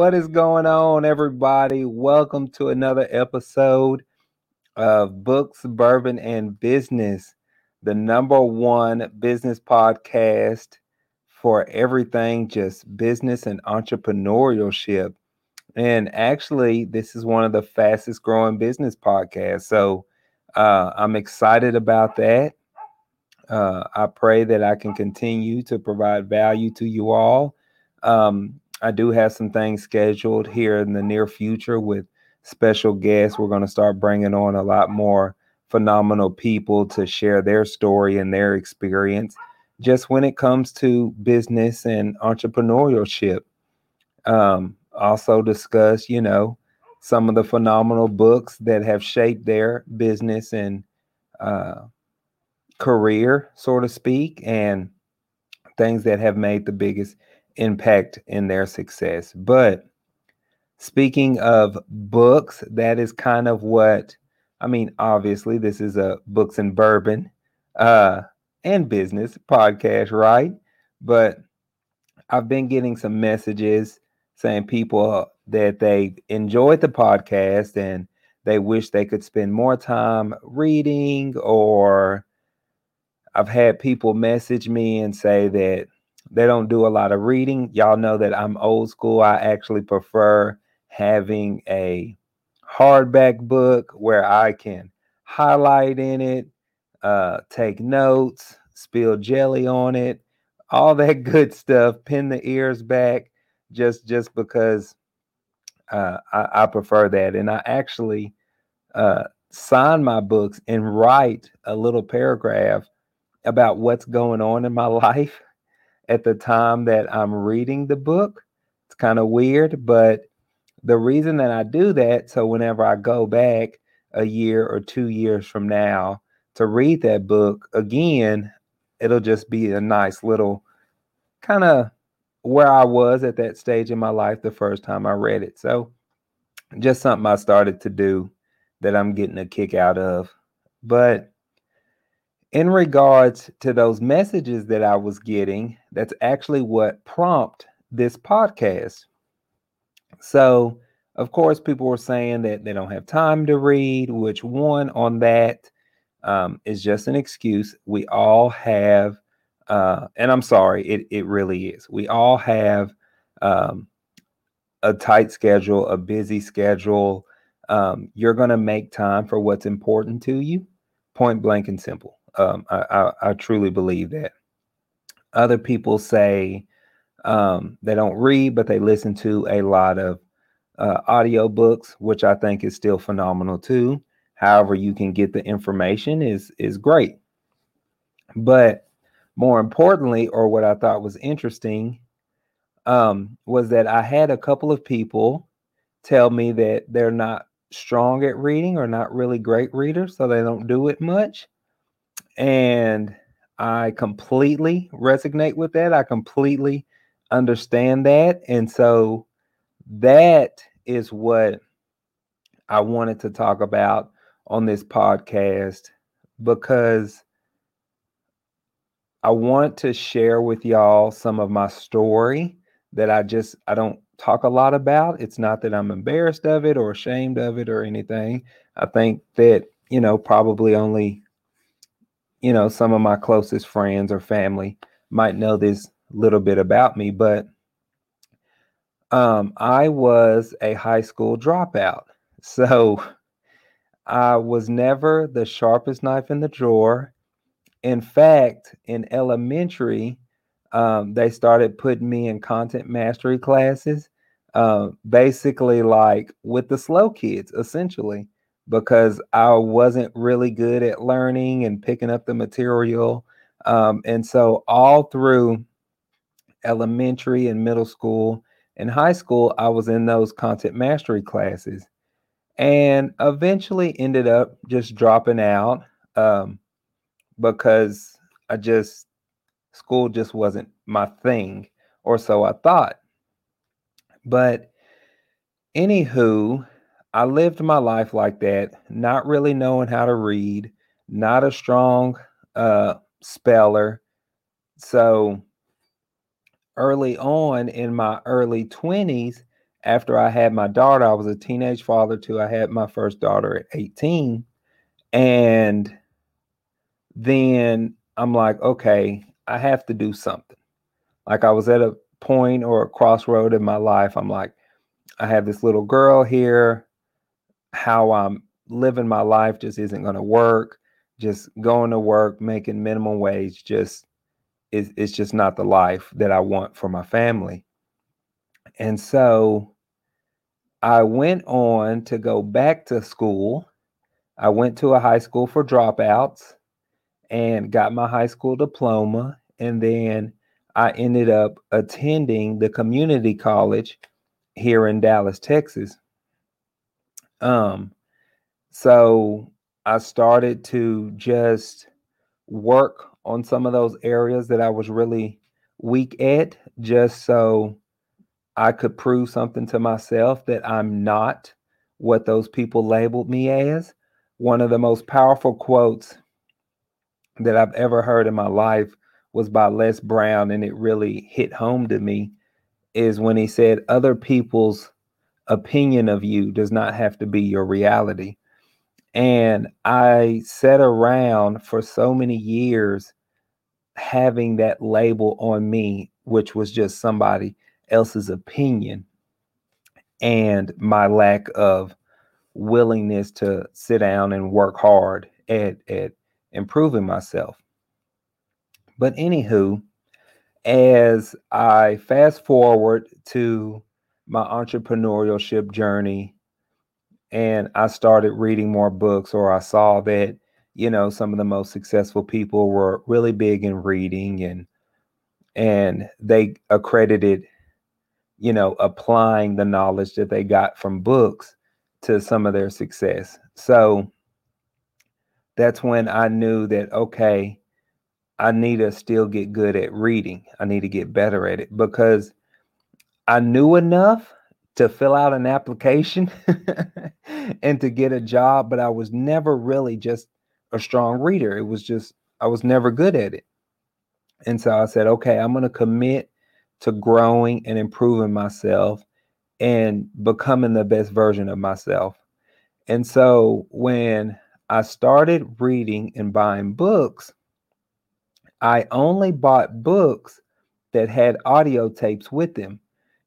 What is going on, everybody? Welcome to another episode of Books, Bourbon, and Business, the #1 business podcast for everything just business and entrepreneurship. And actually, this is one of the fastest growing business podcasts. So I'm excited about that. I pray that I can continue to provide value to you all. I do have some things scheduled here in the near future with special guests. We're going to start bringing on a lot more phenomenal people to share their story and their experience just when it comes to business and entrepreneurship. Also discuss, some of the phenomenal books that have shaped their business and career, so to speak, and things that have made the biggest impact in their success. But speaking of books, that is kind of what I mean. Obviously, this is a Books and Bourbon and Business podcast, right? But I've been getting some messages saying people that they enjoyed the podcast and they wish they could spend more time reading, or I've had people message me and say that they don't do a lot of reading. Y'all know that I'm old school. I actually prefer having a hardback book where I can highlight in it, take notes, spill jelly on it, all that good stuff, pin the ears back, just because I prefer that. And I actually sign my books and write a little paragraph about what's going on in my life at the time that I'm reading the book. It's kind of weird, but the reason that I do that, so whenever I go back a year or 2 years from now to read that book again, it'll just be a nice little kind of where I was at that stage in my life the first time I read it. So just something I started to do that I'm getting a kick out of. But in regards to those messages that I was getting, that's actually what prompted this podcast. So, of course, people were saying that they don't have time to read, which one on that is just an excuse. We all have, and I'm sorry, it really is. We all have a tight schedule, a busy schedule. You're going to make time for what's important to you, point blank and simple. I truly believe that. Other people say they don't read, but they listen to a lot of audiobooks, which I think is still phenomenal too. However you can get the information is great. But more importantly, or what I thought was interesting, was that I had a couple of people tell me that they're not strong at reading or not really great readers, so they don't do it much. And I completely resonate with that. I completely understand that. And so that is what I wanted to talk about on this podcast, because I want to share with y'all some of my story that I don't talk a lot about. It's not that I'm embarrassed of it or ashamed of it or anything. I think that, probably only some of my closest friends or family might know this little bit about me, but I was a high school dropout. So I was never the sharpest knife in the drawer. In fact, in elementary, they started putting me in content mastery classes, basically like with the slow kids, essentially, because I wasn't really good at learning and picking up the material. And so all through elementary and middle school and high school, I was in those content mastery classes and eventually ended up just dropping out because school just wasn't my thing, or so I thought. But anywho, I lived my life like that, not really knowing how to read, not a strong speller. So early on in my early 20s, after I had my daughter, I was a teenage father too. I had my first daughter at 18. And then I'm like, okay, I have to do something. Like I was at a point or a crossroad in my life. I'm like, I have this little girl here. How I'm living my life just isn't going to work. Just going to work, making minimum wage, just it's just not the life that I want for my family. And so I went on to go back to school. I went to a high school for dropouts and got my high school diploma. And then I ended up attending the community college here in Dallas, Texas. So I started to just work on some of those areas that I was really weak at, just so I could prove something to myself that I'm not what those people labeled me as. One of the most powerful quotes that I've ever heard in my life was by Les Brown, and it really hit home to me, is when he said, "Other people's opinion of you does not have to be your reality." And I sat around for so many years having that label on me, which was just somebody else's opinion, and my lack of willingness to sit down and work hard at improving myself. But anywho, as I fast forward to my entrepreneurship journey, and I started reading more books, or I saw that, you know, some of the most successful people were really big in reading, and they accredited, you know, applying the knowledge that they got from books to some of their success. So that's when I knew that, okay, I need to still get good at reading. I need to get better at it, because I knew enough to fill out an application and to get a job, but I was never really just a strong reader. It was just, I was never good at it. And so I said, okay, I'm going to commit to growing and improving myself and becoming the best version of myself. And so when I started reading and buying books, I only bought books that had audio tapes with them,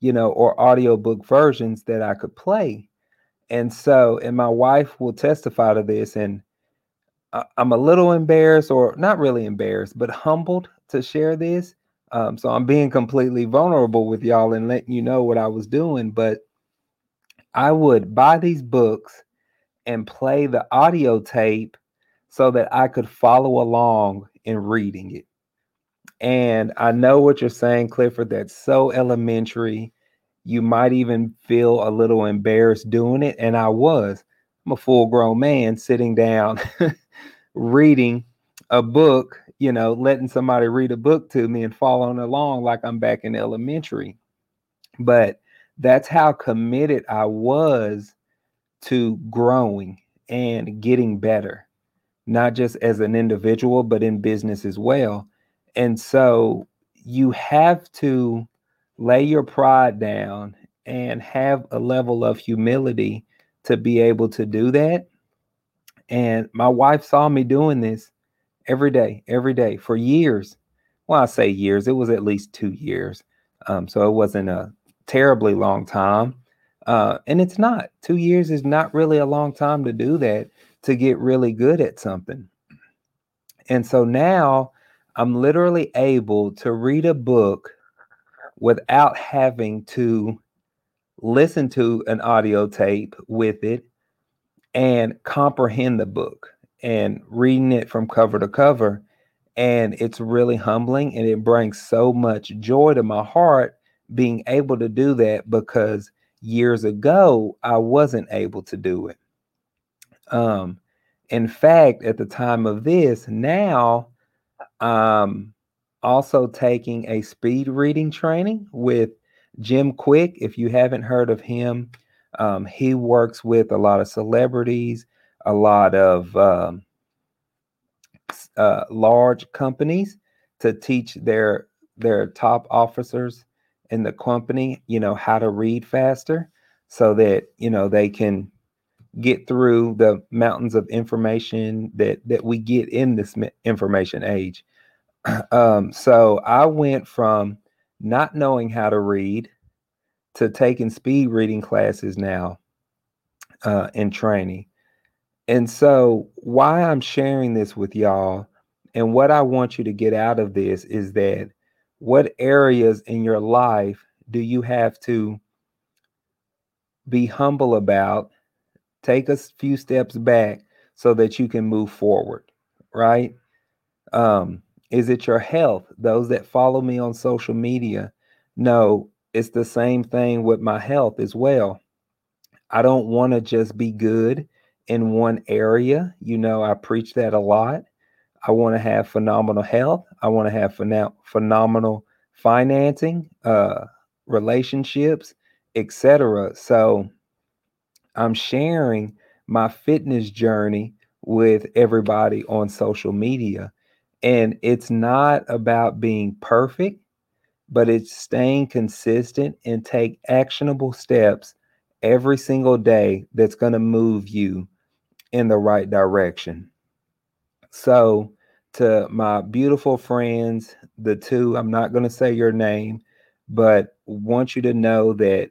you know, or audiobook versions that I could play. And so, and my wife will testify to this, and I'm a little embarrassed, or not really embarrassed, but humbled to share this. So I'm being completely vulnerable with y'all and letting you know what I was doing. But I would buy these books and play the audio tape so that I could follow along in reading it. And I know what you're saying, Clifford, that's so elementary. You might even feel a little embarrassed doing it. And I was. I'm a full-grown man sitting down reading a book, you know, letting somebody read a book to me and following along like I'm back in elementary. But that's how committed I was to growing and getting better, not just as an individual, but in business as well. And so you have to lay your pride down and have a level of humility to be able to do that. And my wife saw me doing this every day for years. Well, I say years, it was at least 2 years. So it wasn't a terribly long time. And it's not. 2 years is not really a long time to do that, to get really good at something. And so now I'm literally able to read a book without having to listen to an audio tape with it and comprehend the book and reading it from cover to cover. And it's really humbling, and it brings so much joy to my heart being able to do that, because years ago, I wasn't able to do it. In fact, at the time of this, now, also taking a speed reading training with Jim Quick. If you haven't heard of him, he works with a lot of celebrities, a lot of large companies to teach their top officers in the company, you know, how to read faster so that, you know, they can get through the mountains of information that we get in this information age. So I went from not knowing how to read to taking speed reading classes now in training. And so why I'm sharing this with y'all and what I want you to get out of this is that what areas in your life do you have to be humble about, take a few steps back so that you can move forward, right? Is it your health? Those that follow me on social media know it's the same thing with my health as well. I don't want to just be good in one area. You know, I preach that a lot. I want to have phenomenal health. I want to have phenomenal financing, relationships, etc. So I'm sharing my fitness journey with everybody on social media. And it's not about being perfect, but it's staying consistent and take actionable steps every single day that's going to move you in the right direction. So to my beautiful friends, the two, I'm not going to say your name, but want you to know that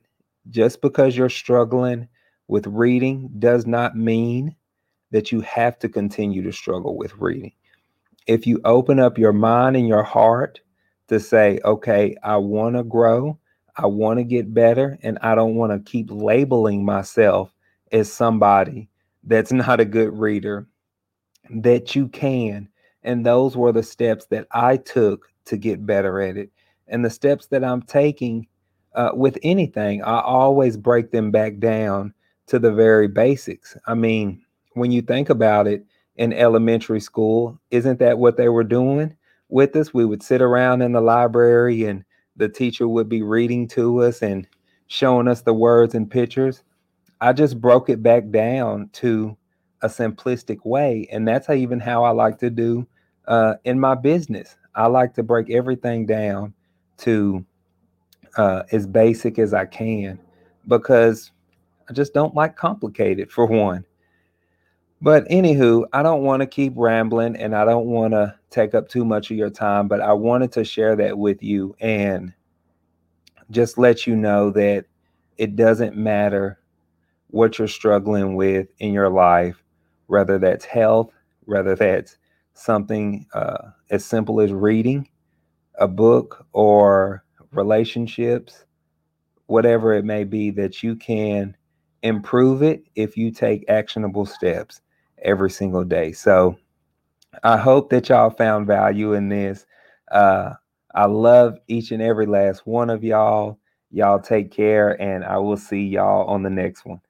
just because you're struggling with reading does not mean that you have to continue to struggle with reading. If you open up your mind and your heart to say, okay, I want to grow, I want to get better, and I don't want to keep labeling myself as somebody that's not a good reader, that you can. And those were the steps that I took to get better at it. And the steps that I'm taking with anything, I always break them back down to the very basics. I mean, when you think about it, in elementary school, isn't that what they were doing with us? We would sit around in the library and the teacher would be reading to us and showing us the words and pictures. I just broke it back down to a simplistic way. And that's even how I like to do in my business. I like to break everything down to as basic as I can, because I just don't like complicated, for one. But anywho, I don't want to keep rambling and I don't want to take up too much of your time, but I wanted to share that with you and just let you know that it doesn't matter what you're struggling with in your life, whether that's health, whether that's something as simple as reading a book or relationships, whatever it may be, that you can improve it if you take actionable steps every single day. So I hope that y'all found value in this. I love each and every last one of y'all. Y'all take care, and I will see y'all on the next one.